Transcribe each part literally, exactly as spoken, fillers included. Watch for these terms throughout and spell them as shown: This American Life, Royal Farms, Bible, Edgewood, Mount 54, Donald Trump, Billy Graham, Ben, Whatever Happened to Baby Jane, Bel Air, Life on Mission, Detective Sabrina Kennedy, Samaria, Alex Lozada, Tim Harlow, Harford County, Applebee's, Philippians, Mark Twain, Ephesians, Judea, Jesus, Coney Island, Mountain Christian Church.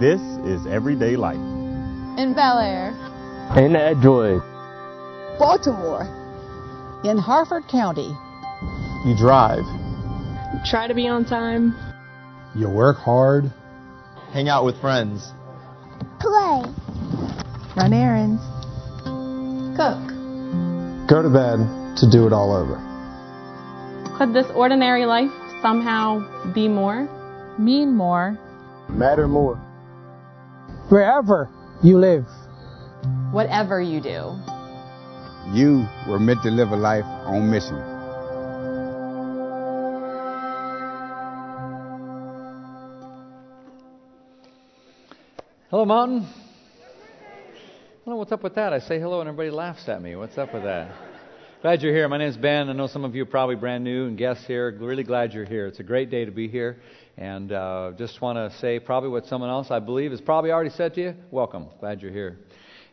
This is Everyday Life. In Bel Air. In Edgewood. Baltimore. In Harford County. You drive. Try to be on time. You work hard. Hang out with friends. Play. Run errands. Cook. Go to bed to do it all over. Could this ordinary life somehow be more? Mean more. Matter more. Wherever you live. Whatever you do. You were meant to live a life on mission. Hello, Mountain. I don't know what's up with that. I say hello and everybody laughs at me. What's up with that? Glad you're here. My name is Ben. I know some of you are probably brand new and guests here. Really glad you're here. It's a great day to be here. And uh, just want to say probably what someone else I believe has probably already said to you. Welcome. Glad you're here.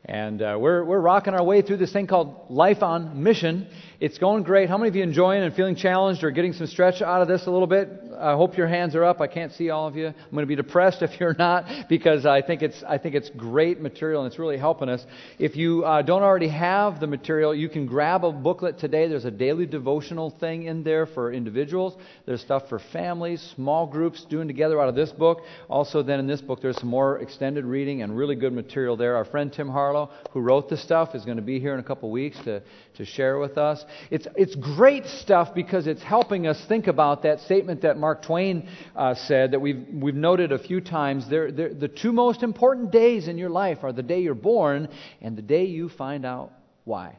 And uh, we're we're rocking our way through this thing called Life on Mission. It's going great. How many of you enjoying and feeling challenged or getting some stretch out of this a little bit? I hope your hands are up. I can't see all of you. I'm going to be depressed if you're not, because I think it's I think it's great material and it's really helping us. If you uh, don't already have the material, you can grab a booklet today. There's a daily devotional thing in there for individuals. There's stuff for families, small groups doing together out of this book. Also, then in this book, there's some more extended reading and really good material there. Our friend Tim Harlow, who wrote this stuff, is going to be here in a couple weeks to to share with us. It's it's great stuff because it's helping us think about that statement that Mark Twain uh, said that we've we've noted a few times. They're, they're, the two most important days in your life are the day you're born and the day you find out why.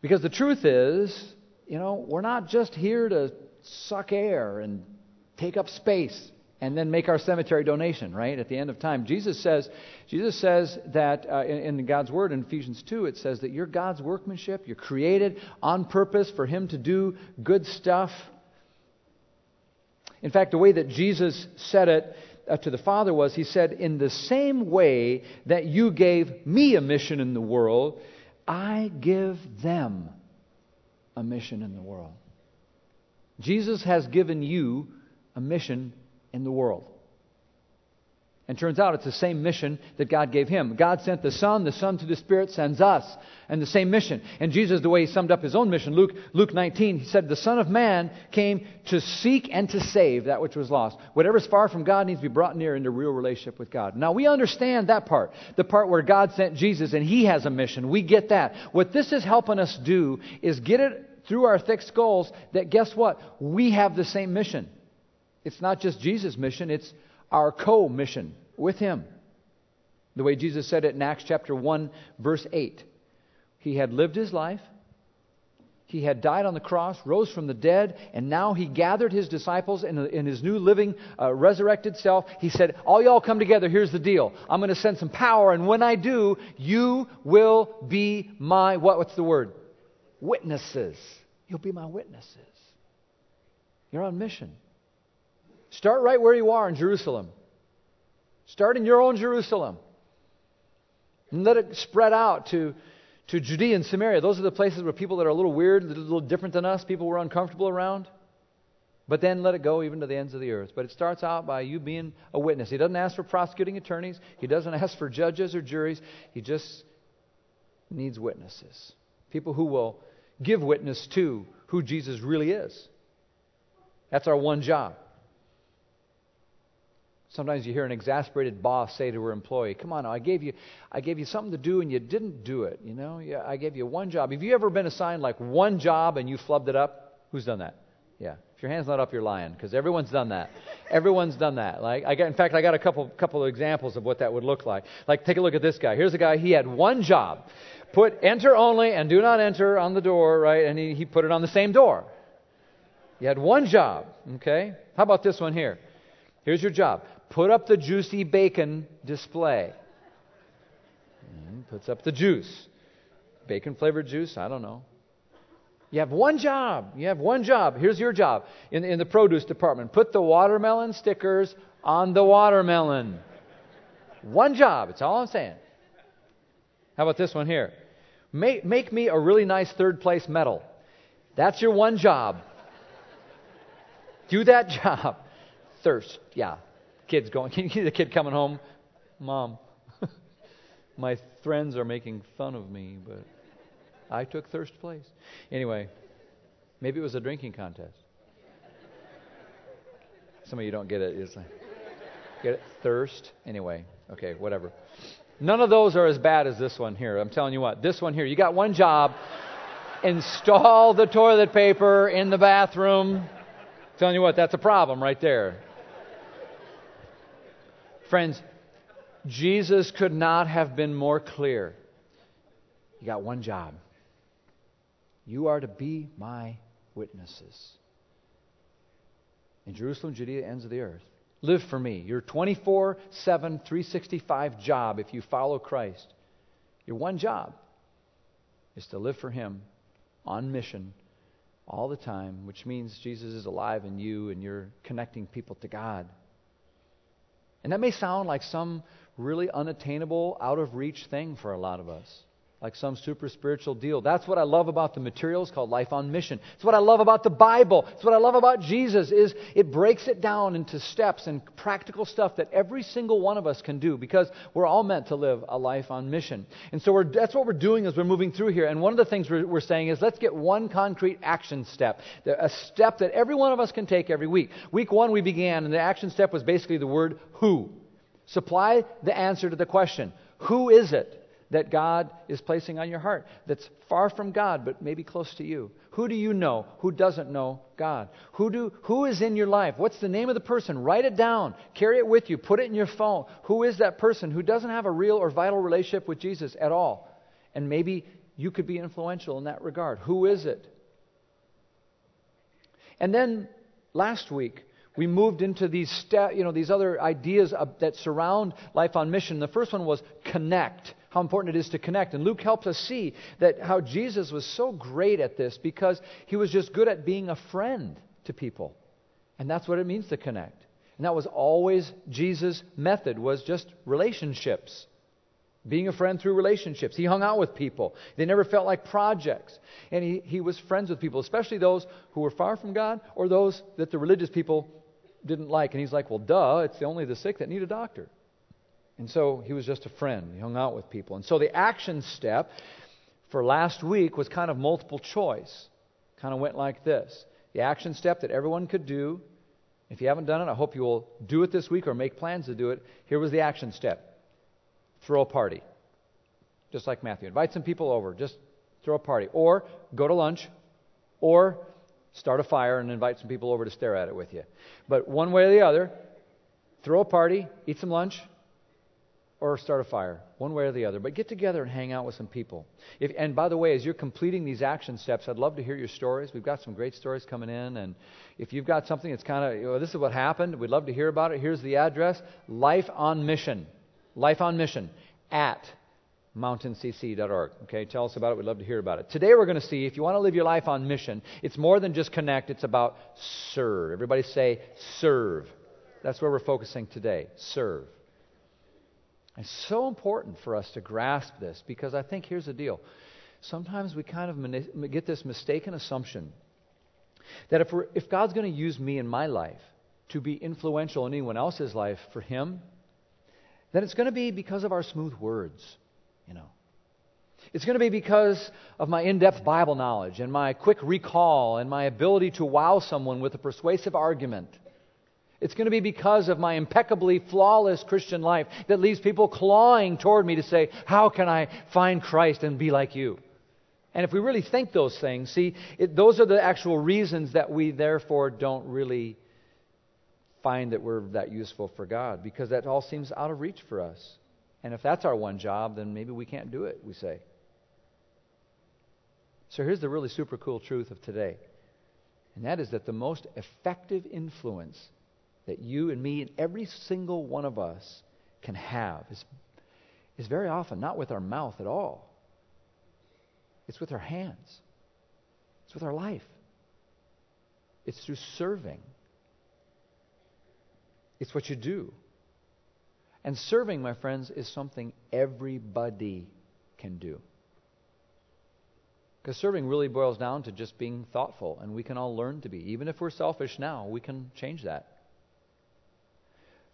Because the truth is, you know, we're not just here to suck air and take up space and then make our cemetery donation, right, at the end of time. Jesus says Jesus says that uh, in, in God's Word, in Ephesians two, it says that you're God's workmanship. You're created on purpose for Him to do good stuff. In fact, the way that Jesus said it uh, to the Father was, He said, in the same way that you gave me a mission in the world, I give them a mission in the world. Jesus has given you a mission in the world. And turns out it's the same mission that God gave Him. God sent the Son, the Son through the Spirit sends us, and the same mission. And Jesus, the way He summed up His own mission, Luke nineteen, He said, the Son of Man came to seek and to save that which was lost. Whatever's far from God needs to be brought near into real relationship with God. Now, we understand that part, the part where God sent Jesus and He has a mission. We get that. What this is helping us do is get it through our thick skulls that, guess what? We have the same mission. It's not just Jesus' mission, it's our co-mission with Him. The way Jesus said it in Acts chapter one, verse eight. He had lived His life. He had died on the cross, rose from the dead, and now He gathered His disciples in, in His new living, uh, resurrected self. He said, all y'all come together, here's the deal. I'm going to send some power, and when I do, you will be my, what? what's the word? Witnesses. You'll be my witnesses. You're on mission. Start right where you are in Jerusalem. Start in your own Jerusalem. And let it spread out to, to Judea and Samaria. Those are the places where people that are a little weird, a little different than us, people we're uncomfortable around. But then let it go even to the ends of the earth. But it starts out by you being a witness. He doesn't ask for prosecuting attorneys. He doesn't ask for judges or juries. He just needs witnesses. People who will give witness to who Jesus really is. That's our one job. Sometimes you hear an exasperated boss say to her employee, come on, I gave you I gave you something to do and you didn't do it. You know, yeah, I gave you one job. Have you ever been assigned like one job and you flubbed it up? Who's done that? Yeah. If your hand's not up, you're lying, because everyone's done that. Everyone's done that. Like I got, in fact, I got a couple couple of examples of what that would look like. Like take a look at this guy. Here's a guy, he had one job. Put enter only and do not enter on the door, right? And he, he put it on the same door. He had one job, okay? How about this one here? Here's your job. Put up the juicy bacon display. And puts up the juice. Bacon-flavored juice, I don't know. You have one job. You have one job. Here's your job in, in the produce department. Put the watermelon stickers on the watermelon. One job. That's all I'm saying. How about this one here? Make, make me a really nice third-place medal. That's your one job. Do that job. Thirst, yeah. kid's going, can you see the kid coming home? Mom, my friends are making fun of me, but I took first place. Anyway, maybe it was a drinking contest. Some of you don't get it. It's like, get it? Thirst? Anyway, okay, whatever. None of those are as bad as this one here. I'm telling you what, this one here, you got one job. Install the toilet paper in the bathroom. I'm telling you what, that's a problem right there. Friends, Jesus could not have been more clear. You got one job. You are to be my witnesses in Jerusalem, Judea, ends of the earth. Live for me. Your twenty-four seven, three sixty-five job, if you follow Christ, your one job is to live for Him on mission all the time, which means Jesus is alive in you and you're connecting people to God. And that may sound like some really unattainable, out-of-reach thing for a lot of us, like some super spiritual deal. That's what I love about the materials called Life on Mission. It's what I love about the Bible. It's what I love about Jesus, is it breaks it down into steps and practical stuff that every single one of us can do, because we're all meant to live a life on mission. And so we're, that's what we're doing as we're moving through here. And one of the things we're, we're saying is, let's get one concrete action step, a step that every one of us can take every week. Week one we began, and the action step was basically the word who. Supply the answer to the question, who is it that God is placing on your heart that's far from God but maybe close to you? Who do you know who doesn't know God? Who do who is in your life? What's the name of the person? Write it down. Carry it with you. Put it in your phone. Who is that person who doesn't have a real or vital relationship with Jesus at all? And maybe you could be influential in that regard. Who is it? And then last week, we moved into these st- you know, these other ideas of, that surround Life on Mission. The first one was connect. How important it is to connect. And Luke helps us see that how Jesus was so great at this, because he was just good at being a friend to people. And that's what it means to connect. And that was always Jesus' method, was just relationships. Being a friend through relationships. He hung out with people. They never felt like projects. And he, he was friends with people, especially those who were far from God or those that the religious people didn't like. And he's like, well, duh, it's only the sick that need a doctor. And so he was just a friend. He hung out with people. And so the action step for last week was kind of multiple choice. Kind of went like this. The action step that everyone could do. If you haven't done it, I hope you will do it this week or make plans to do it. Here was the action step. Throw a party. Just like Matthew. Invite some people over. Just throw a party. Or go to lunch. Or start a fire and invite some people over to stare at it with you. But one way or the other, throw a party, eat some lunch, or start a fire, one way or the other. But get together and hang out with some people. If, and by the way, as you're completing these action steps, I'd love to hear your stories. We've got some great stories coming in. And if you've got something that's kind of, you know, this is what happened, we'd love to hear about it. Here's the address, Life on Mission. Life on Mission at mountain c c dot org. Okay, tell us about it. We'd love to hear about it. Today we're going to see, if you want to live your life on mission, it's more than just connect. It's about serve. Everybody say serve. That's where we're focusing today, serve. It's so important for us to grasp this, because I think here's the deal. Sometimes we kind of mani- get this mistaken assumption that if, we're, if God's going to use me in my life to be influential in anyone else's life for Him, then it's going to be because of our smooth words, you know. It's going to be because of my in-depth Bible knowledge and my quick recall and my ability to wow someone with a persuasive argument. It's going to be because of my impeccably flawless Christian life that leaves people clawing toward me to say, how can I find Christ and be like you? And if we really think those things, see, it, those are the actual reasons that we therefore don't really find that we're that useful for God, because that all seems out of reach for us. And if that's our one job, then maybe we can't do it, we say. So here's the really super cool truth of today, and that is that the most effective influence that you and me and every single one of us can have is, is very often not with our mouth at all. It's with our hands. It's with our life. It's through serving. It's what you do. And serving, my friends, is something everybody can do. Because serving really boils down to just being thoughtful, and we can all learn to be. Even if we're selfish now, we can change that.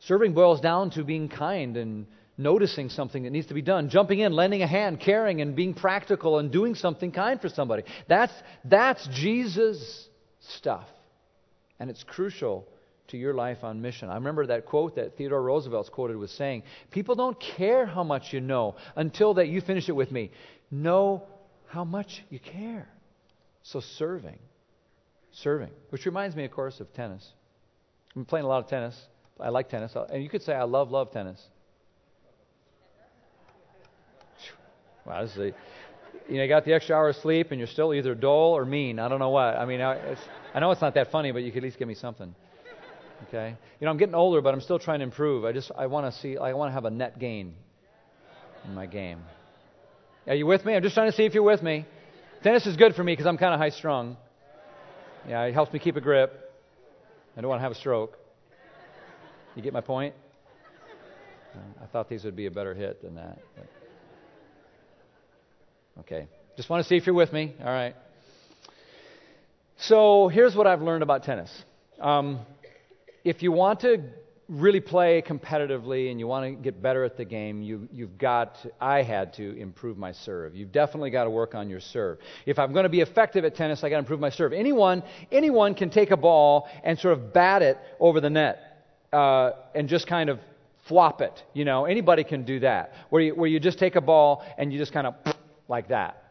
Serving boils down to being kind and noticing something that needs to be done, jumping in, lending a hand, caring, and being practical and doing something kind for somebody. That's, that's Jesus' stuff. And it's crucial to your life on mission. I remember that quote that Theodore Roosevelt's quoted was saying, people don't care how much you know until that you finish it with me. Know how much you care. So serving. Serving. Which reminds me, of course, of tennis. I've been playing a lot of tennis. I like tennis. And you could say I love, love tennis. Wow, this is a... You know, you got the extra hour of sleep and you're still either dull or mean. I don't know what. I mean, I, it's, I know it's not that funny, but you could at least give me something. Okay? You know, I'm getting older, but I'm still trying to improve. I just, I want to see, I want to have a net gain in my game. Are you with me? I'm just trying to see if you're with me. Tennis is good for me because I'm kind of high strung. Yeah, it helps me keep a grip. I don't want to have a stroke. You get my point? I thought these would be a better hit than that. But. Okay, just want to see if you're with me. All right. So here's what I've learned about tennis. Um, if you want to really play competitively and you want to get better at the game, you, you've got to, I had to improve my serve. You've definitely got to work on your serve. If I'm going to be effective at tennis, I've got to improve my serve. Anyone, anyone can take a ball and sort of bat it over the net uh, and just kind of flop it. You know, anybody can do that, where you, where you just take a ball and you just kind of... like that.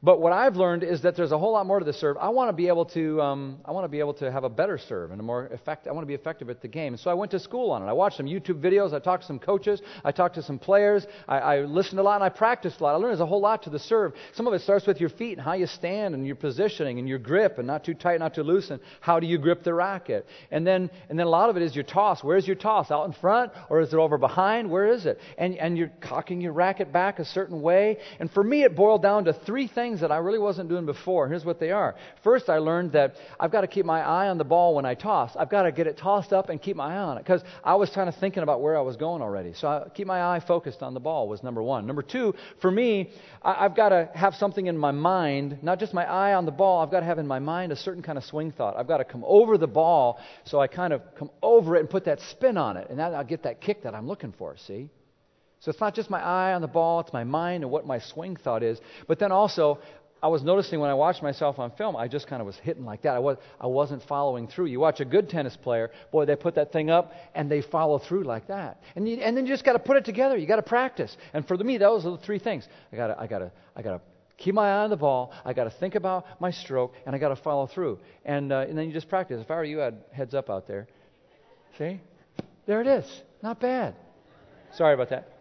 But what I've learned is that there's a whole lot more to the serve. I want to be able to, um, I want to be able to have a better serve and a more effective. I want to be effective at the game. And so I went to school on it. I watched some YouTube videos. I talked to some coaches. I talked to some players. I, I listened a lot and I practiced a lot. I learned there's a whole lot to the serve. Some of it starts with your feet and how you stand and your positioning and your grip and not too tight, not too loose, and how do you grip the racket. And then, and then a lot of it is your toss. Where's your toss? Out in front or is it over behind? Where is it? And and you're cocking your racket back a certain way. And for me, it boiled down to three things. That I really wasn't doing before. Here's what they are. First, I learned that I've got to keep my eye on the ball when I toss. I've got to get it tossed up and keep my eye on it because I was kind of thinking about where I was going already. So I keep my eye focused on the ball was number one. Number two, for me, I, I've got to have something in my mind, not just my eye on the ball. I've got to have in my mind a certain kind of swing thought. I've got to come over the ball, so I kind of come over it and put that spin on it, and that, I'll get that kick that I'm looking for, see? So it's not just my eye on the ball, it's my mind and what my swing thought is. But then also, I was noticing when I watched myself on film, I just kind of was hitting like that. I, was, I wasn't following through. You watch a good tennis player, boy, they put that thing up and they follow through like that. And, you, and then you just got to put it together. You got to practice. And for me, those are the three things. I got to, I got to, I got to keep my eye on the ball. I got to think about my stroke, and I got to follow through. And uh, and then you just practice. If I were you, I'd heads up out there. See, there it is. Not bad. Sorry about that.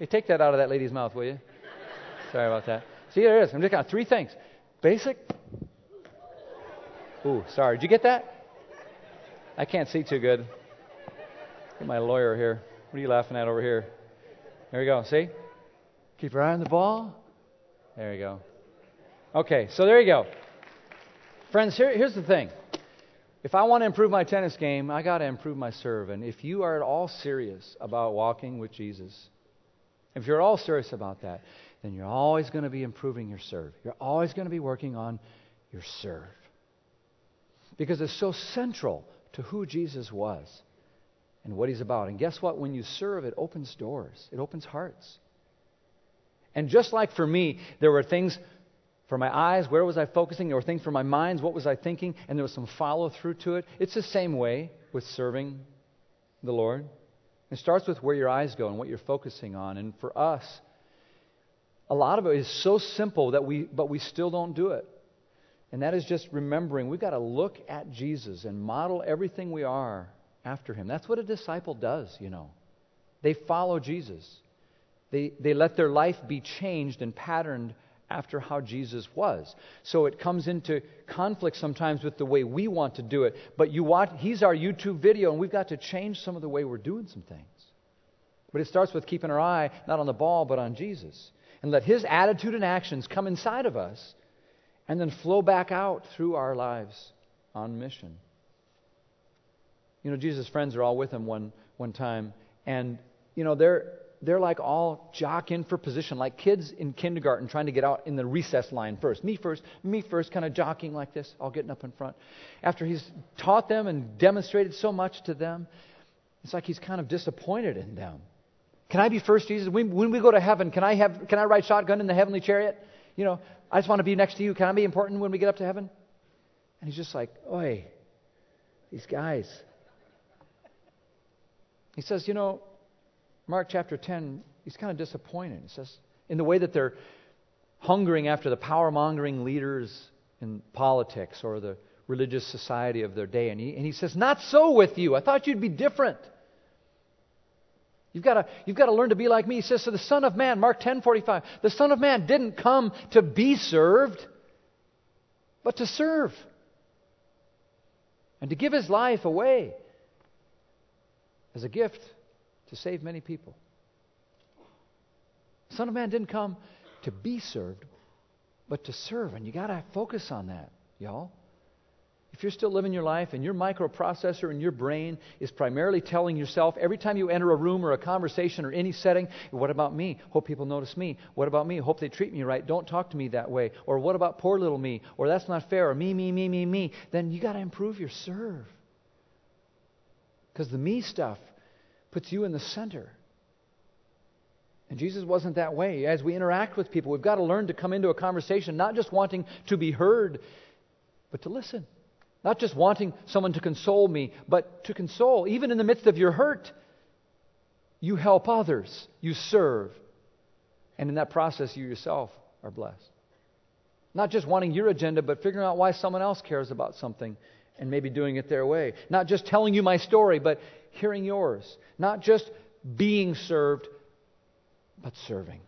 Hey, take that out of that lady's mouth, will you? Sorry about that. See, there it is. I'm just got three things. Basic. Ooh, sorry. Did you get that? I can't see too good. Get my lawyer here. What are you laughing at over here? There we go. See? Keep your eye on the ball. There you go. Okay, so there you go. Friends, here, here's the thing. If I want to improve my tennis game, I got to improve my serve. And if you are at all serious about walking with Jesus, if you're all serious about that, then you're always going to be improving your serve. You're always going to be working on your serve. Because it's so central to who Jesus was and what he's about. And guess what? When you serve, it opens doors. It opens hearts. And just like for me, there were things for my eyes. Where was I focusing? There were things for my minds. What was I thinking? And there was some follow-through to it. It's the same way with serving the Lord. It starts with where your eyes go and what you're focusing on. And for us, a lot of it is so simple that we, but we still don't do it. And that is just remembering we've got to look at Jesus and model everything we are after him. That's what a disciple does, you know. They follow Jesus. They, they let their life be changed and patterned after how Jesus was. So it comes into conflict sometimes with the way we want to do it. But you watch, he's our YouTube video, and we've got to change some of the way we're doing some things. But it starts with keeping our eye not on the ball, but on Jesus. And let his attitude and actions come inside of us and then flow back out through our lives on mission. You know, Jesus' friends are all with him one, one time. And, you know, they're... They're like all jockeying for position, like kids in kindergarten trying to get out in the recess line first. Me first, me first, kind of jockeying like this, all getting up in front. After he's taught them and demonstrated so much to them, It's like he's kind of disappointed in them. Can I be first, Jesus? When, when we go to heaven, can I have? Can I ride shotgun in the heavenly chariot? You know, I just want to be next to you. Can I be important when we get up to heaven? And he's just like, oi, these guys. He says, you know, Mark chapter ten, he's kind of disappointed. He says, in the way that they're hungering after the power-mongering leaders in politics or the religious society of their day. And he, and he says, not so with you. I thought you'd be different. You've got to, you've got to learn to be like me. He says, so the Son of Man, Mark ten forty-five, the Son of Man didn't come to be served, but to serve and to give his life away as a gift to save many people. The Son of Man didn't come to be served, but to serve. And you got to focus on that, y'all. If you're still living your life and your microprocessor in your brain is primarily telling yourself every time you enter a room or a conversation or any setting, what about me? Hope people notice me. What about me? Hope they treat me right. Don't talk to me that way. Or what about poor little me? Or that's not fair. Or me, me, me, me, me. Then you got to improve your serve. Because the me stuff puts you in the center. And Jesus wasn't that way. As we interact with people, we've got to learn to come into a conversation not just wanting to be heard, but to listen. Not just wanting someone to console me, but to console. Even in the midst of your hurt, you help others, you serve. And in that process, you yourself are blessed. Not just wanting your agenda, but figuring out why someone else cares about something and maybe doing it their way. Not just telling you my story, but hearing yours. Not just being served, but serving.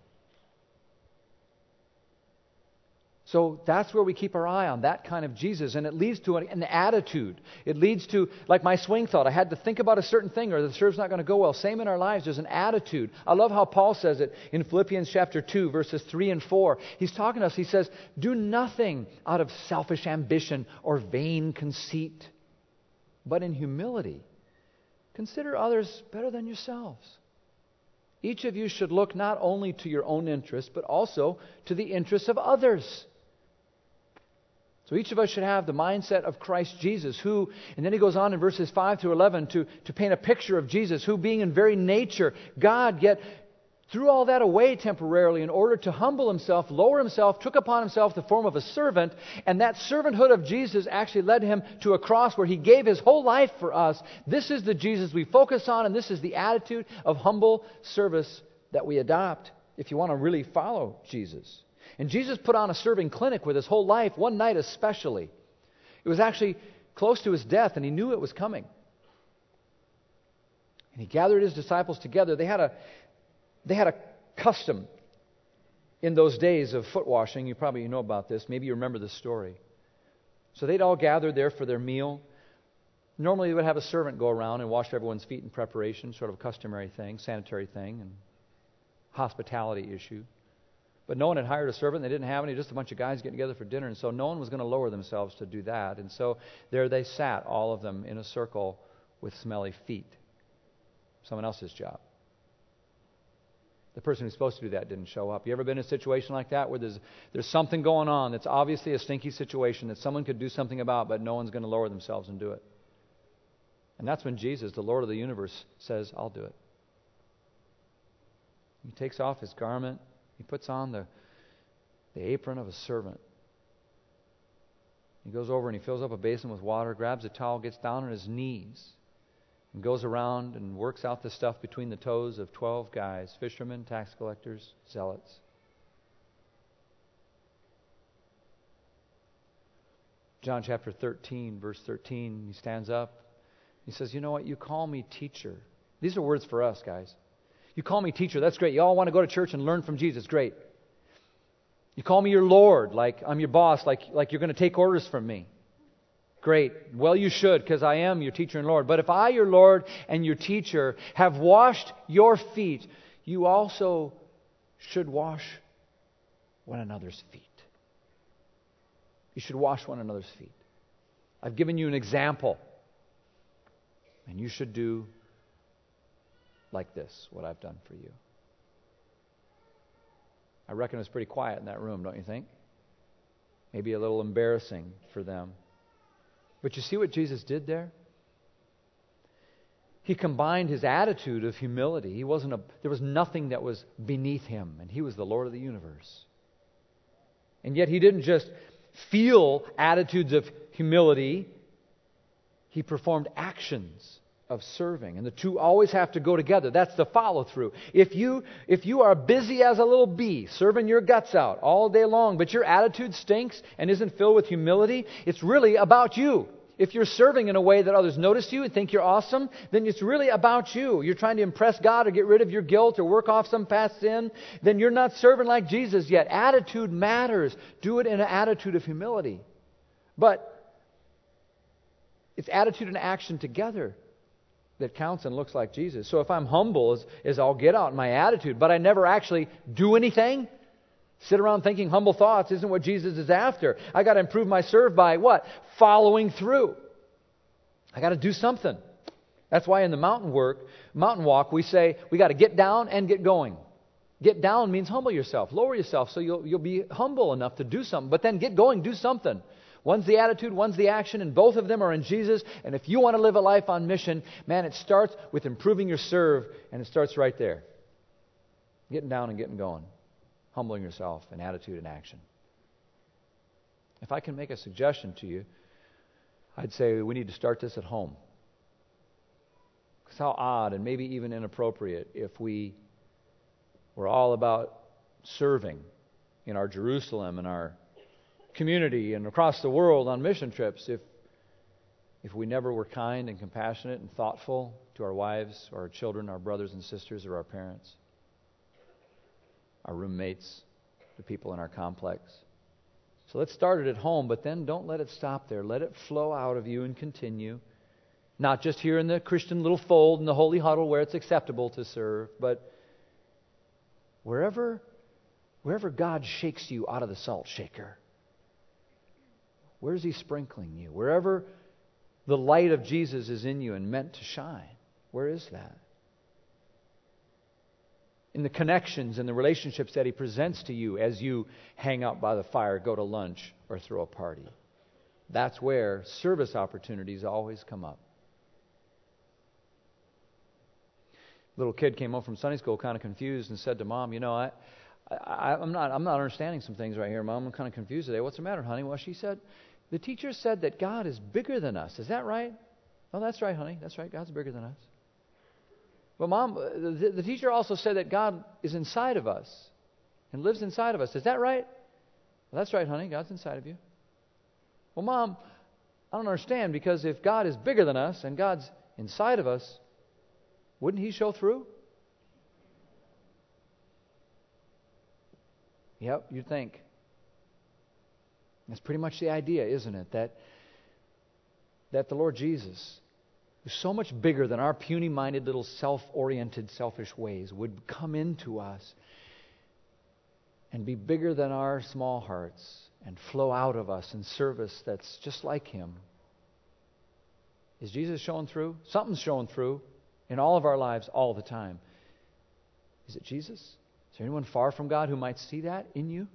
So that's where we keep our eye on that kind of Jesus. And it leads to an, an attitude. It leads to, like my swing thought, I had to think about a certain thing or the serve's not going to go well. Same in our lives. There's an attitude. I love how Paul says it in Philippians chapter two, verses three and four. He's talking to us. He says, do nothing out of selfish ambition or vain conceit, but in humility, consider others better than yourselves. Each of you should look not only to your own interests, but also to the interests of others. So each of us should have the mindset of Christ Jesus, who, and then he goes on in verses five through eleven to, to paint a picture of Jesus, who being in very nature God, yet threw all that away temporarily in order to humble himself, lower himself, took upon himself the form of a servant, and that servanthood of Jesus actually led him to a cross where he gave his whole life for us. This is the Jesus we focus on, and this is the attitude of humble service that we adopt if you want to really follow Jesus. And Jesus put on a serving clinic with his whole life, one night especially. It was actually close to his death, and he knew it was coming. And he gathered his disciples together. They had a they had a custom in those days of foot washing. You probably know about this. Maybe you remember the story. So they'd all gather there for their meal. Normally they would have a servant go around and wash everyone's feet in preparation, sort of a customary thing, sanitary thing, and hospitality issue. But no one had hired a servant. They didn't have any, just a bunch of guys getting together for dinner. And so no one was going to lower themselves to do that. And so there they sat, all of them, in a circle with smelly feet. Someone else's job. The person who's supposed to do that didn't show up. You ever been in a situation like that where there's there's something going on that's obviously a stinky situation that someone could do something about, but no one's going to lower themselves and do it? And that's when Jesus, the Lord of the universe, says, I'll do it. He takes off his garment. He puts on the, the apron of a servant. He goes over and he fills up a basin with water, grabs a towel, gets down on his knees, and goes around and works out the stuff between the toes of twelve guys, fishermen, tax collectors, zealots. John chapter thirteen, verse thirteen, he stands up. He says, you know what, you call me teacher. These are words for us, guys. You call me teacher, that's great. You all want to go to church and learn from Jesus, great. You call me your Lord, like I'm your boss, like, like you're going to take orders from me. Great. Well, you should, because I am your teacher and Lord. But if I, your Lord and your teacher, have washed your feet, you also should wash one another's feet. You should wash one another's feet. I've given you an example, and you should do like this, what I've done for you. I reckon it was pretty quiet in that room, don't you think? Maybe a little embarrassing for them. But you see what Jesus did there? He combined his attitude of humility. He wasn't a, there was nothing that was beneath him, and he was the Lord of the universe. And yet he didn't just feel attitudes of humility. He performed actions of serving. And the two always have to go together. That's the follow-through. If you, if you are busy as a little bee, serving your guts out all day long, but your attitude stinks and isn't filled with humility, it's really about you. If you're serving in a way that others notice you and think you're awesome, then it's really about you. You're trying to impress God or get rid of your guilt or work off some past sin. Then you're not serving like Jesus yet. Attitude matters. Do it in an attitude of humility. But it's attitude and action together that counts and looks like Jesus. So if I'm humble, is, is I'll get out in my attitude, but I never actually do anything. Sit around thinking humble thoughts isn't what Jesus is after. I got to improve my serve by what? Following through. I got to do something. That's why in the mountain work, mountain walk, we say we got to get down and get going. Get down means humble yourself, lower yourself, so you'll you'll be humble enough to do something. But then get going, do something. One's the attitude, one's the action, and both of them are in Jesus. And if you want to live a life on mission, man, it starts with improving your serve, and it starts right there. Getting down and getting going. Humbling yourself in attitude and action. If I can make a suggestion to you, I'd say we need to start this at home. Because how odd and maybe even inappropriate if we were all about serving in our Jerusalem and our community and across the world on mission trips if if we never were kind and compassionate and thoughtful to our wives, or our children, our brothers and sisters, or our parents, our roommates, the people in our complex. So let's start it at home, but then don't let it stop there. Let it flow out of you and continue. Not just here in the Christian little fold in the holy huddle where it's acceptable to serve, but wherever, wherever God shakes you out of the salt shaker, where's He sprinkling you? Wherever the light of Jesus is in you and meant to shine, where is that? In the connections and the relationships that He presents to you as you hang out by the fire, go to lunch, or throw a party. That's where service opportunities always come up. Little kid came home from Sunday school kind of confused and said to Mom, you know, I, I, I'm not I'm not understanding some things right here, Mom. I'm kind of confused today. What's the matter, honey? Well, she said, the teacher said that God is bigger than us. Is that right? Oh, that's right, honey. That's right. God's bigger than us. But Mom, the, the teacher also said that God is inside of us and lives inside of us. Is that right? Well, that's right, honey. God's inside of you. Well, Mom, I don't understand, because if God is bigger than us and God's inside of us, wouldn't He show through? Yep, you'd think. That's pretty much the idea, isn't it? That, that the Lord Jesus, so much bigger than our puny-minded little self-oriented, selfish ways, would come into us and be bigger than our small hearts and flow out of us in service that's just like Him. Is Jesus showing through? Something's showing through in all of our lives all the time. Is it Jesus? Is there anyone far from God who might see that in you?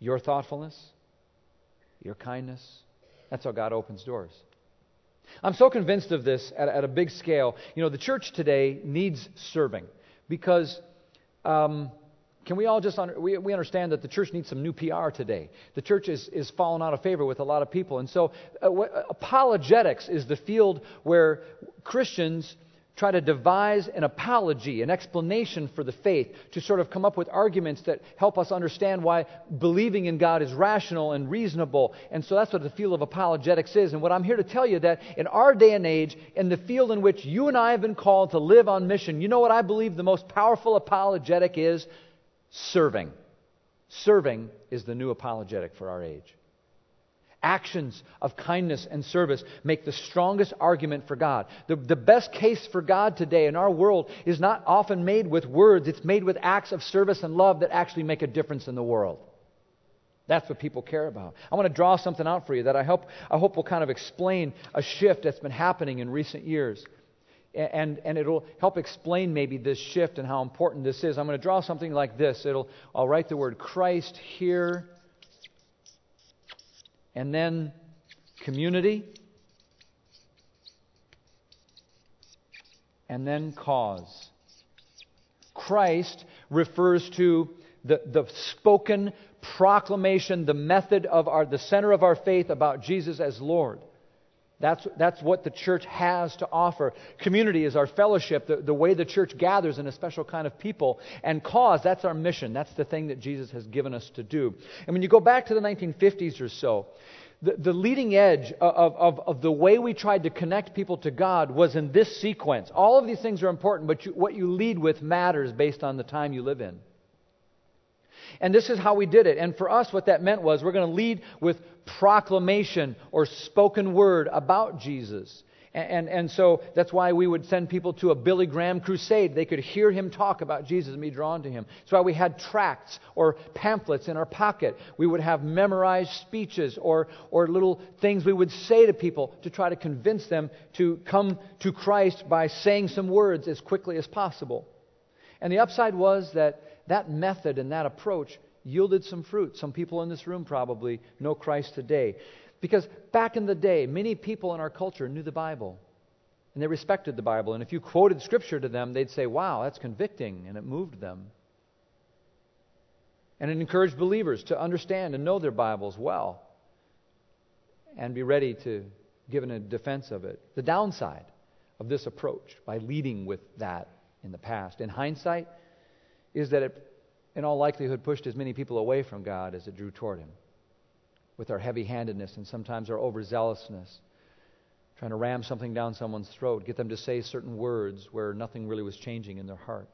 Your thoughtfulness? Your kindness. That's how God opens doors. I'm so convinced of this at, at a big scale. You know, the church today needs serving, because um, can we all just, un- we, we understand that the church needs some new P R today. The church is, is falling out of favor with a lot of people. And so uh, w- apologetics is the field where Christians try to devise an apology, an explanation for the faith, to sort of come up with arguments that help us understand why believing in God is rational and reasonable. And so that's what the field of apologetics is. And what I'm here to tell you, that in our day and age, in the field in which you and I have been called to live on mission, you know what I believe the most powerful apologetic is? Serving. Serving is the new apologetic for our age. Actions of kindness and service make the strongest argument for God. The, the best case for God today in our world is not often made with words. It's made with acts of service and love that actually make a difference in the world. That's what people care about. I want to draw something out for you that I hope, I hope will kind of explain a shift that's been happening in recent years. And, and it'll help explain maybe this shift and how important this is. I'm going to draw something like this. It'll, I'll write the word Christ here. And then community, and then cause. Christ refers to the, the spoken proclamation, the method of our, the center of our faith about Jesus as Lord. That's, that's what the church has to offer. Community is our fellowship, the, the way the church gathers in a special kind of people. And cause, that's our mission. That's the thing that Jesus has given us to do. And when you go back to the nineteen fifties or so, the, the leading edge of, of, of the way we tried to connect people to God was in this sequence. All of these things are important, but you, what you lead with matters based on the time you live in. And this is how we did it. And for us, what that meant was we're going to lead with proclamation or spoken word about Jesus. And, and, and so that's why we would send people to a Billy Graham crusade. They could hear him talk about Jesus and be drawn to him. That's why we had tracts or pamphlets in our pocket. We would have memorized speeches or, or little things we would say to people to try to convince them to come to Christ by saying some words as quickly as possible. And the upside was that that method and that approach yielded some fruit. Some people in this room probably know Christ today. Because back in the day, many people in our culture knew the Bible. And they respected the Bible. And if you quoted Scripture to them, they'd say, wow, that's convicting. And it moved them. And it encouraged believers to understand and know their Bibles well. And be ready to give in a defense of it. The downside of this approach, by leading with that in the past, in hindsight, is that it, in all likelihood, pushed as many people away from God as it drew toward Him, with our heavy-handedness and sometimes our overzealousness, trying to ram something down someone's throat, get them to say certain words where nothing really was changing in their heart.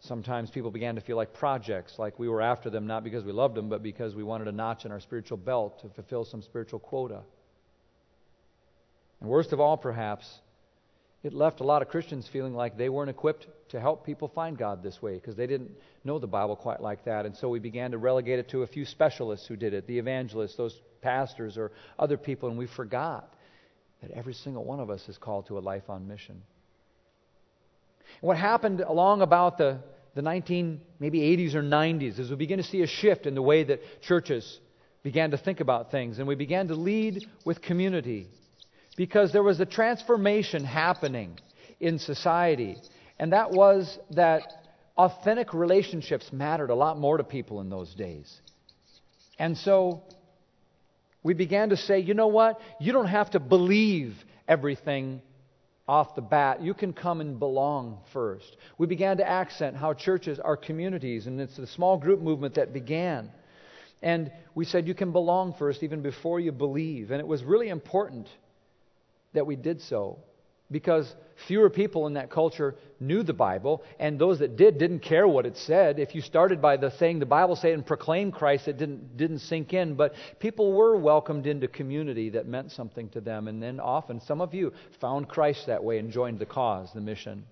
Sometimes people began to feel like projects, like we were after them not because we loved them, but because we wanted a notch in our spiritual belt to fulfill some spiritual quota. And worst of all, perhaps, it left a lot of Christians feeling like they weren't equipped to help people find God this way because they didn't know the Bible quite like that. And so we began to relegate it to a few specialists who did it, the evangelists, those pastors or other people, and we forgot that every single one of us is called to a life on mission. And what happened along about the, the nineteen, maybe eighties or nineties is we began to see a shift in the way that churches began to think about things, and we began to lead with community. Because there was a transformation happening in society. And that was that authentic relationships mattered a lot more to people in those days. And so we began to say, you know what? You don't have to believe everything off the bat. You can come and belong first. We began to accent how churches are communities. And it's the small group movement that began. And we said you can belong first even before you believe. And it was really important that we did so, because fewer people in that culture knew the Bible, and those that did didn't care what it said. If you started by the saying, the Bible said, and proclaimed Christ, it didn't didn't sink in. But people were welcomed into community that meant something to them, and then often some of you found Christ that way and joined the cause, the mission.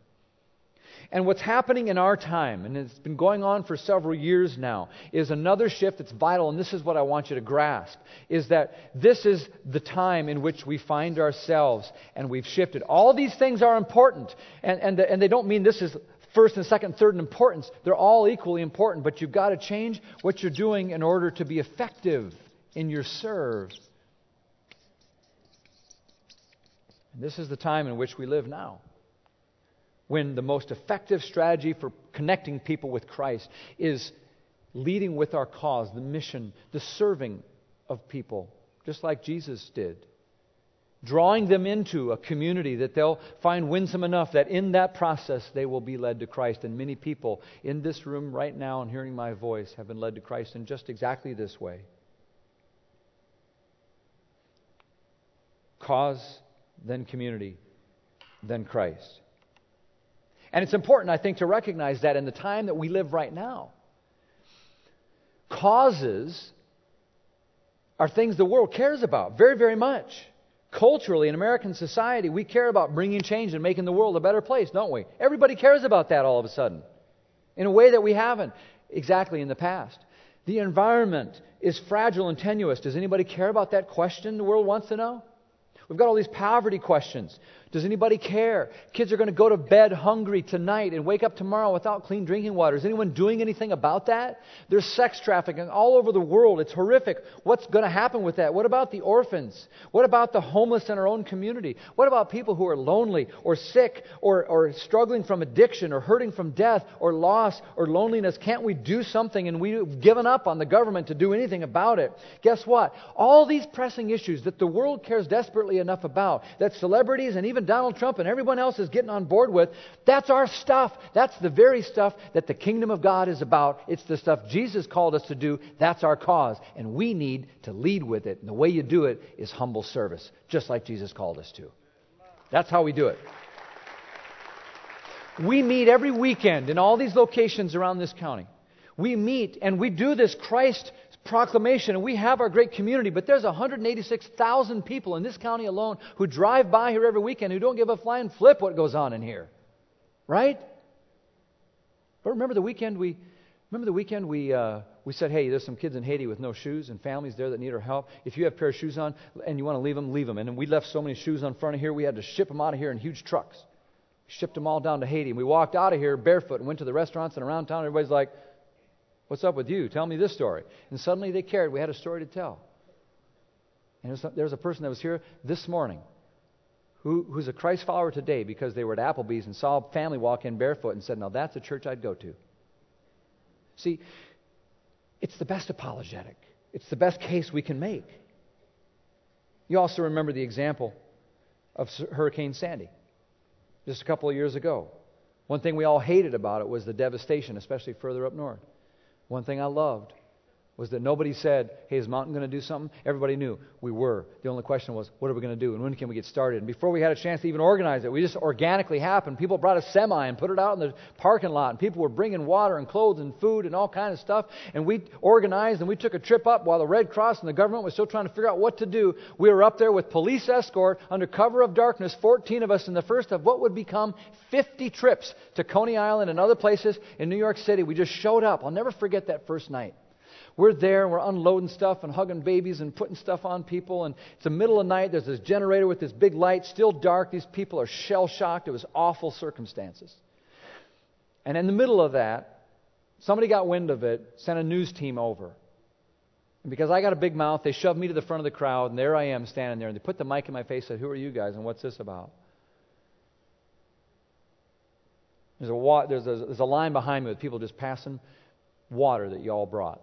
And what's happening in our time, and it's been going on for several years now, is another shift that's vital, and this is what I want you to grasp, is that this is the time in which we find ourselves, and we've shifted. All these things are important, and, and, the, and they don't mean this is first and second, third in importance. They're all equally important, but you've got to change what you're doing in order to be effective in your serve. And this is the time in which we live now, when the most effective strategy for connecting people with Christ is leading with our cause, the mission, the serving of people, just like Jesus did. Drawing them into a community that they'll find winsome enough that in that process they will be led to Christ. And many people in this room right now and hearing my voice have been led to Christ in just exactly this way. Cause, then community, then Christ. And it's important, I think, to recognize that in the time that we live right now, causes are things the world cares about very, very much. Culturally, in American society, we care about bringing change and making the world a better place, don't we? Everybody cares about that all of a sudden, in a way that we haven't exactly in the past. The environment is fragile and tenuous. Does anybody care about that question the world wants to know? We've got all these poverty questions. Does anybody care? Kids are going to go to bed hungry tonight and wake up tomorrow without clean drinking water. Is anyone doing anything about that? There's sex trafficking all over the world. It's horrific. What's going to happen with that? What about the orphans? What about the homeless in our own community? What about people who are lonely or sick or, or struggling from addiction or hurting from death or loss or loneliness? Can't we do something? And we've given up on the government to do anything about it. Guess what? All these pressing issues that the world cares desperately enough about, that celebrities and even Donald Trump and everyone else is getting on board with, that's our stuff. That's the very stuff that the kingdom of God is about. It's the stuff Jesus called us to do. That's our cause. And we need to lead with it. And the way you do it is humble service, just like Jesus called us to. That's how we do it. We meet every weekend in all these locations around this county. We meet and we do this Christ proclamation, and we have our great community, but there's one hundred eighty-six thousand people in this county alone who drive by here every weekend who don't give a flying flip what goes on in here, right? But remember the weekend we, remember the weekend we, uh, we said, hey, there's some kids in Haiti with no shoes and families there that need our help. If you have a pair of shoes on and you want to leave them, leave them. And then we left so many shoes on front of here, we had to ship them out of here in huge trucks. We shipped them all down to Haiti, and we walked out of here barefoot and went to the restaurants and around town. Everybody's like, what's up with you? Tell me this story. And suddenly they cared. We had a story to tell. And there was a person that was here this morning who, who's a Christ follower today because they were at Applebee's and saw a family walk in barefoot and said, now that's a church I'd go to. See, it's the best apologetic. It's the best case we can make. You also remember the example of Hurricane Sandy just a couple of years ago. One thing we all hated about it was the devastation, especially further up north. One thing I loved was that nobody said, hey, is Mountain going to do something? Everybody knew we were. The only question was, what are we going to do and when can we get started? And before we had a chance to even organize it, we just organically happened. People brought a semi and put it out in the parking lot, and people were bringing water and clothes and food and all kinds of stuff. And we organized and we took a trip up while the Red Cross and the government was still trying to figure out what to do. We were up there with police escort under cover of darkness, fourteen of us in the first of what would become fifty trips to Coney Island and other places in New York City. We just showed up. I'll never forget that first night. We're there and we're unloading stuff and hugging babies and putting stuff on people. And it's the middle of the night. There's this generator with this big light, still dark. These people are shell-shocked. It was awful circumstances. And in the middle of that, somebody got wind of it, sent a news team over. And because I got a big mouth, they shoved me to the front of the crowd, and there I am standing there. And they put the mic in my face and said, who are you guys and what's this about? There's a, wa- there's a, there's a line behind me with people just passing water that you all brought.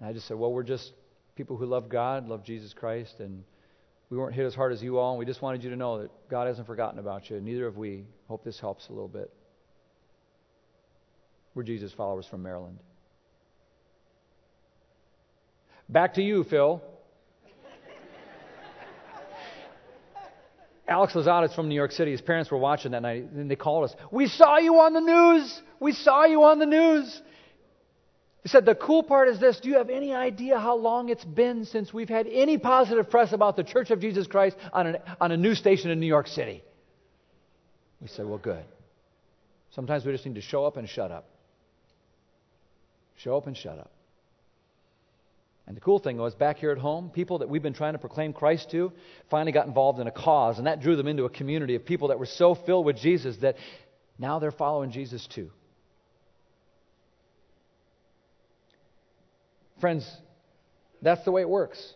And I just said, well, we're just people who love God, love Jesus Christ, and we weren't hit as hard as you all, and we just wanted you to know that God hasn't forgotten about you, and neither have we. Hope this helps a little bit. We're Jesus followers from Maryland. Back to you, Phil. Alex Lozada is from New York City. His parents were watching that night, and they called us. We saw you on the news! We saw you on the news! He said, the cool part is this, do you have any idea how long it's been since we've had any positive press about the Church of Jesus Christ on, an, on a news station in New York City? We said, well, good. Sometimes we just need to show up and shut up. Show up and shut up. And the cool thing was, back here at home, people that we've been trying to proclaim Christ to finally got involved in a cause, and that drew them into a community of people that were so filled with Jesus that now they're following Jesus too. Friends, that's the way it works.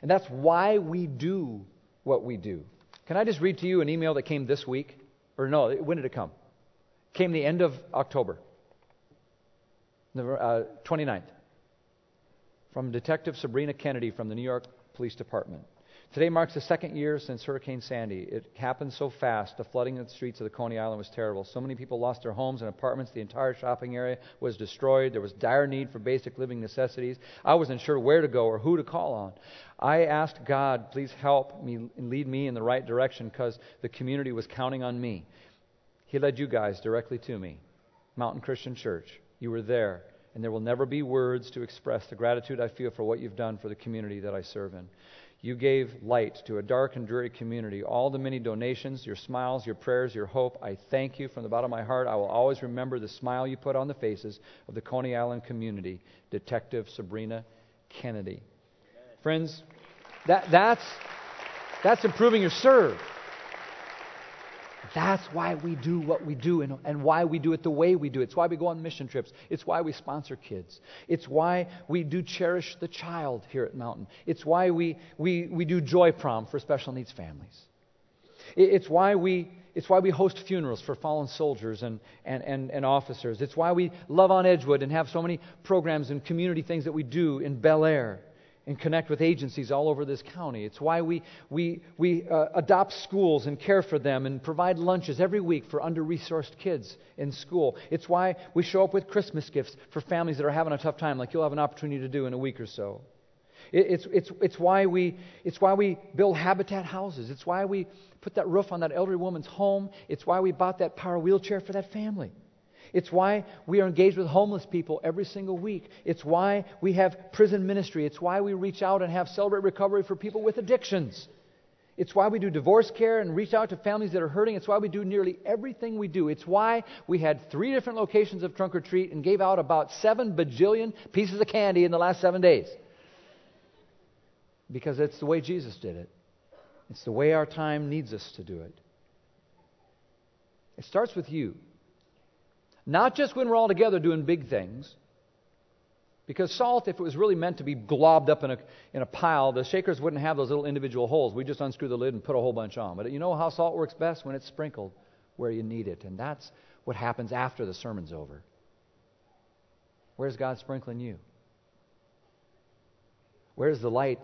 And that's why we do what we do. Can I just read to you an email that came this week? Or no, when did it come? It came the end of October, the uh, twenty-ninth, from Detective Sabrina Kennedy from the New York Police Department. Today marks the second year since Hurricane Sandy. It happened so fast. The flooding in the streets of the Coney Island was terrible. So many people lost their homes and apartments. The entire shopping area was destroyed. There was dire need for basic living necessities. I wasn't sure where to go or who to call on. I asked God, please help me and lead me in the right direction, because the community was counting on me. He led you guys directly to me. Mountain Christian Church, you were there. And there will never be words to express the gratitude I feel for what you've done for the community that I serve in. You gave light to a dark and dreary community. All the many donations, your smiles, your prayers, your hope, I thank you from the bottom of my heart. I will always remember the smile you put on the faces of the Coney Island community. Detective Sabrina Kennedy. Amen. Friends, that, that's, That's improving your serve. That's why we do what we do and, and why we do it the way we do it. It's why we go on mission trips. It's why we sponsor kids. It's why we do Cherish the Child here at Mountain. It's why we we, we do Joy Prom for special needs families. It, it's why we it's why we host funerals for fallen soldiers and, and, and, and officers. It's why we love on Edgewood and have so many programs and community things that we do in Bel Air and connect with agencies all over this county. It's why we we we uh, adopt schools and care for them and provide lunches every week for under-resourced kids in school. It's why we show up with Christmas gifts for families that are having a tough time, like you'll have an opportunity to do in a week or so. It, it's it's it's why we it's why we build Habitat houses. It's why we put that roof on that elderly woman's home. It's why we bought that power wheelchair for that family. It's why we are engaged with homeless people every single week. It's why we have prison ministry. It's why we reach out and have Celebrate Recovery for people with addictions. It's why we do divorce care and reach out to families that are hurting. It's why we do nearly everything we do. It's why we had three different locations of Trunk or Treat and gave out about seven bajillion pieces of candy in the last seven days. Because it's the way Jesus did it. It's the way our time needs us to do it. It starts with you. Not just when we're all together doing big things. Because salt, if it was really meant to be globbed up in a in a pile, the shakers wouldn't have those little individual holes. We just unscrew the lid and put a whole bunch on. But you know how salt works best? When it's sprinkled where you need it. And that's what happens after the sermon's over. Where's God sprinkling you? Where's the light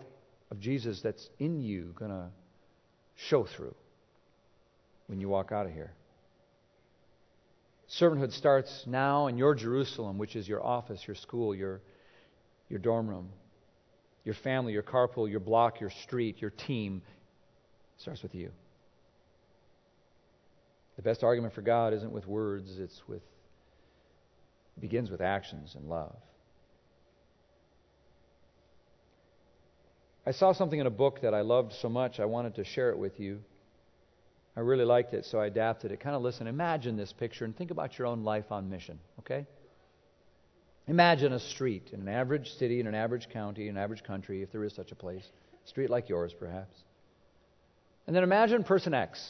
of Jesus that's in you going to show through when you walk out of here? Servanthood starts now in your Jerusalem, which is your office, your school, your your dorm room, your family, your carpool, your block, your street, your team. It starts with you. The best argument for God isn't with words, it's with it begins with actions and love. I saw something in a book that I loved so much I wanted to share it with you. I really liked it, so I adapted it. Kind of listen, imagine this picture and think about your own life on mission, okay? Imagine a street in an average city, in an average county, in an average country, if there is such a place. A street like yours, perhaps. And then imagine person X.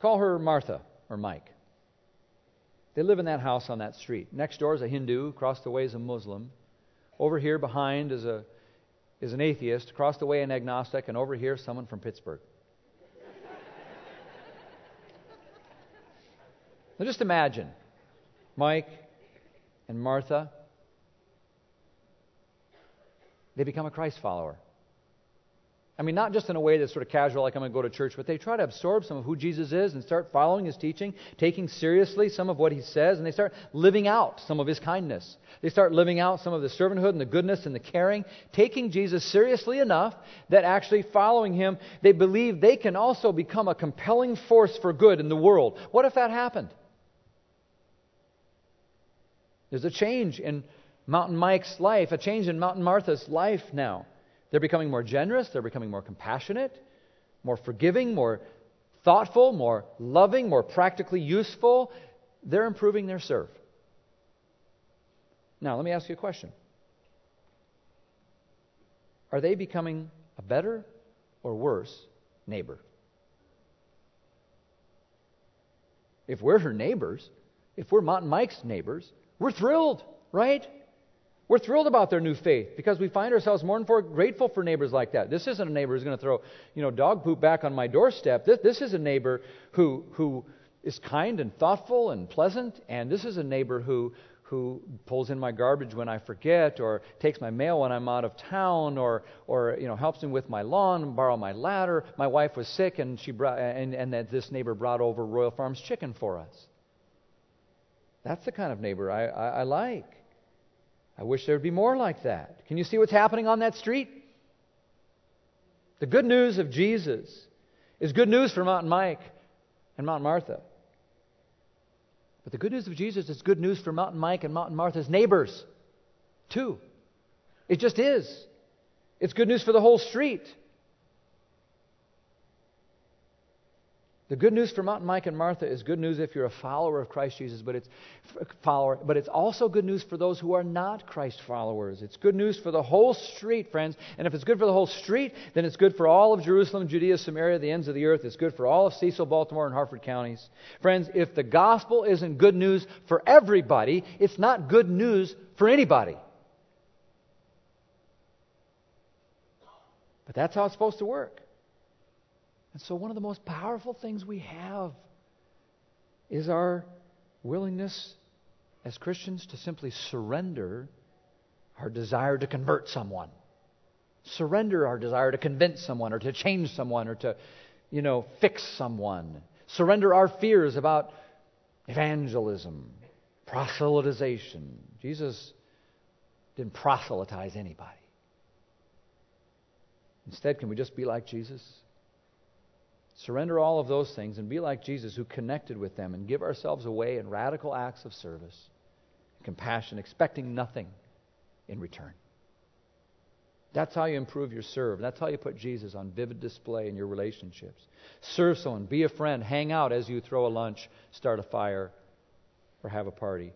Call her Martha or Mike. They live in that house on that street. Next door is a Hindu. Across the way is a Muslim. Over here behind is a is an atheist. Across the way an agnostic. And over here someone from Pittsburgh. Now just imagine Mike and Martha, they become a Christ follower. I mean, not just in a way that's sort of casual, like I'm going to go to church, but they try to absorb some of who Jesus is and start following his teaching, taking seriously some of what he says, and they start living out some of his kindness. They start living out some of the servanthood and the goodness and the caring, taking Jesus seriously enough that actually following him, they believe they can also become a compelling force for good in the world. What if that happened? There's a change in Mountain Mike's life, a change in Mountain Martha's life now. They're becoming more generous, they're becoming more compassionate, more forgiving, more thoughtful, more loving, more practically useful. They're improving their serve. Now, let me ask you a question. Are they becoming a better or worse neighbor? If we're her neighbors, if we're Mountain Mike's neighbors, we're thrilled, right? We're thrilled about their new faith because we find ourselves more and more grateful for neighbors like that. This isn't a neighbor who's going to throw, you know, dog poop back on my doorstep. This, this is a neighbor who who is kind and thoughtful and pleasant, and this is a neighbor who who pulls in my garbage when I forget, or takes my mail when I'm out of town, or or you know helps me with my lawn and borrow my ladder. My wife was sick, and she brought and and that this neighbor brought over Royal Farms chicken for us. That's the kind of neighbor I I, I like. I wish there would be more like that. Can you see what's happening on that street? The good news of Jesus is good news for Mountain Mike and Mountain Martha. But the good news of Jesus is good news for Mountain Mike and Mountain Martha's neighbors, too. It just is. It's good news for the whole street. The good news for Mountain Mike and Martha is good news if you're a follower of Christ Jesus, but it's follower, but it's also good news for those who are not Christ followers. It's good news for the whole street, friends. And if it's good for the whole street, then it's good for all of Jerusalem, Judea, Samaria, the ends of the earth. It's good for all of Cecil, Baltimore, and Harford counties. Friends, if the gospel isn't good news for everybody, it's not good news for anybody. But that's how it's supposed to work. And so one of the most powerful things we have is our willingness as Christians to simply surrender our desire to convert someone. Surrender our desire to convince someone or to change someone or to, you know, fix someone. Surrender our fears about evangelism, proselytization. Jesus didn't proselytize anybody. Instead, can we just be like Jesus? Surrender all of those things and be like Jesus, who connected with them, and give ourselves away in radical acts of service, compassion, expecting nothing in return. That's how you improve your serve. That's how you put Jesus on vivid display in your relationships. Serve someone, be a friend, hang out as you throw a lunch, start a fire, or have a party.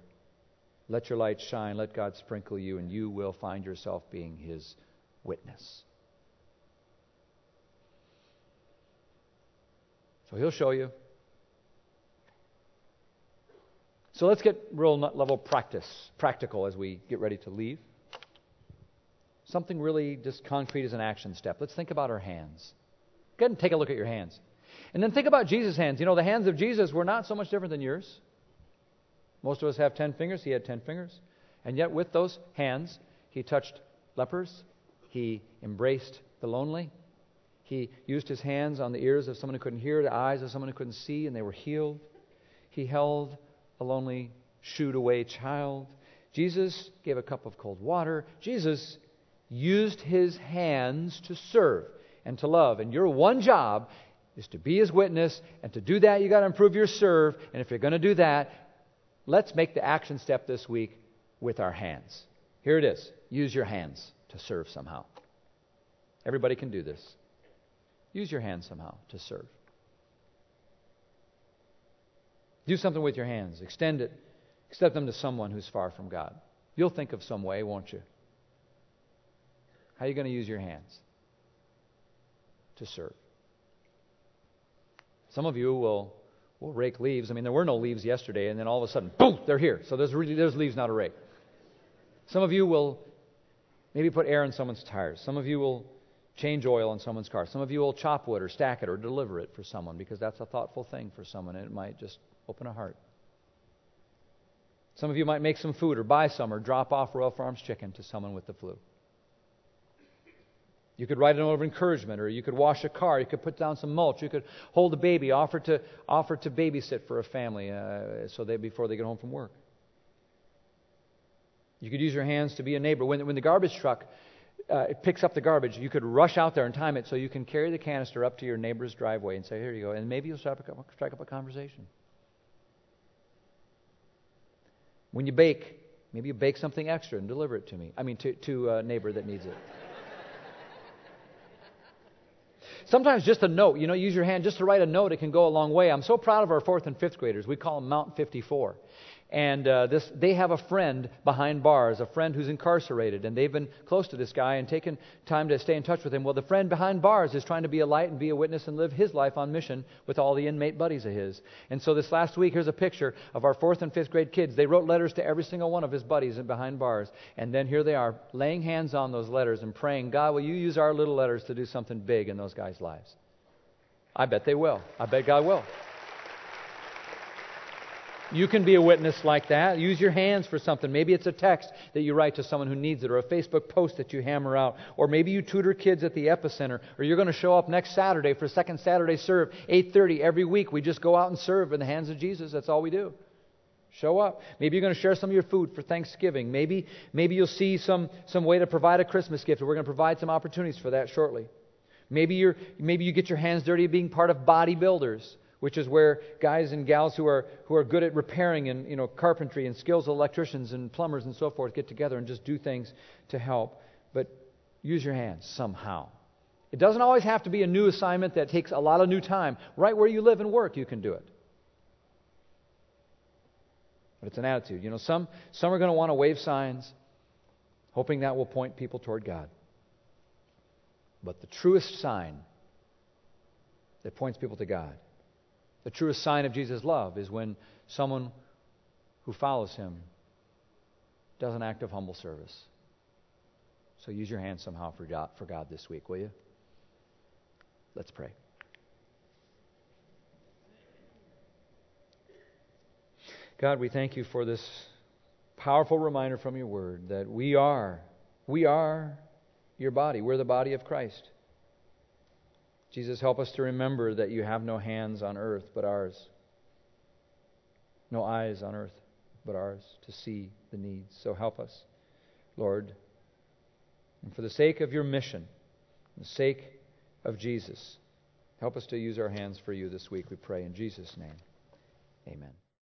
Let your light shine, let God sprinkle you, and you will find yourself being His witness. So He'll show you. So let's get real level practice, practical as we get ready to leave. Something really just concrete as an action step. Let's think about our hands. Go ahead and take a look at your hands. And then think about Jesus' hands. You know, the hands of Jesus were not so much different than yours. Most of us have ten fingers. He had ten fingers. And yet with those hands, He touched lepers. He embraced the lonely. He used His hands on the ears of someone who couldn't hear, the eyes of someone who couldn't see, and they were healed. He held a lonely, shooed-away child. Jesus gave a cup of cold water. Jesus used His hands to serve and to love. And your one job is to be His witness, and to do that, you've got to improve your serve. And if you're going to do that, let's make the action step this week with our hands. Here it is. Use your hands to serve somehow. Everybody can do this. Use your hands somehow to serve. Do something with your hands. Extend it. Extend them to someone who's far from God. You'll think of some way, won't you? How are you going to use your hands to serve? Some of you will, will rake leaves. I mean, there were no leaves yesterday, and then all of a sudden, boom, they're here. So there's, really, there's leaves now to rake. Some of you will maybe put air in someone's tires. Some of you will change oil in someone's car. Some of you will chop wood or stack it or deliver it for someone, because that's a thoughtful thing for someone, and it might just open a heart. Some of you might make some food or buy some or drop off Royal Farms chicken to someone with the flu. You could write a note of encouragement, or you could wash a car. You could put down some mulch. You could hold a baby, offer to offer to babysit for a family uh, so they before they get home from work. You could use your hands to be a neighbor. When when the garbage truck Uh, it picks up the garbage, you could rush out there and time it so you can carry the canister up to your neighbor's driveway and say, here you go, and maybe you'll strike up, strike up a conversation. When you bake, maybe you bake something extra and deliver it to me. I mean, to, to a neighbor that needs it. Sometimes just a note, you know, use your hand just to write a note. It can go a long way. I'm so proud of our fourth and fifth graders. We call them Mount fifty-four. And uh, this, they have a friend behind bars, a friend who's incarcerated, and they've been close to this guy and taken time to stay in touch with him. Well, the friend behind bars is trying to be a light and be a witness and live his life on mission with all the inmate buddies of his. And so this last week, here's a picture of our fourth and fifth grade kids. They wrote letters to every single one of his buddies behind bars, and then here they are laying hands on those letters and praying, God, will you use our little letters to do something big in those guys' lives? I bet they will. I bet God will. You can be a witness like that. Use your hands for something. Maybe it's a text that you write to someone who needs it, or a Facebook post that you hammer out, or maybe you tutor kids at the Epicenter, or you're going to show up next Saturday for Second Saturday Serve, eight thirty every week. We just go out and serve in the hands of Jesus. That's all we do. Show up. Maybe you're going to share some of your food for Thanksgiving. Maybe maybe you'll see some, some way to provide a Christmas gift, and we're going to provide some opportunities for that shortly. Maybe you're maybe you get your hands dirty being part of bodybuilders, which is where guys and gals who are who are good at repairing and, you know, carpentry and skills of electricians and plumbers and so forth get together and just do things to help. But use your hands somehow. It doesn't always have to be a new assignment that takes a lot of new time. Right where you live and work, you can do it. But it's an attitude. You know, some, some are going to want to wave signs, hoping that will point people toward God. But the truest sign that points people to God, the truest sign of Jesus' love, is when someone who follows him does an act of humble service. So use your hands somehow for God, for God this week, will you? Let's pray. God, we thank you for this powerful reminder from your word that we are, we are your body. We're the body of Christ. Jesus, help us to remember that you have no hands on earth but ours, no eyes on earth but ours to see the needs. So help us, Lord. And for the sake of your mission, for the sake of Jesus, help us to use our hands for you this week, we pray in Jesus' name. Amen.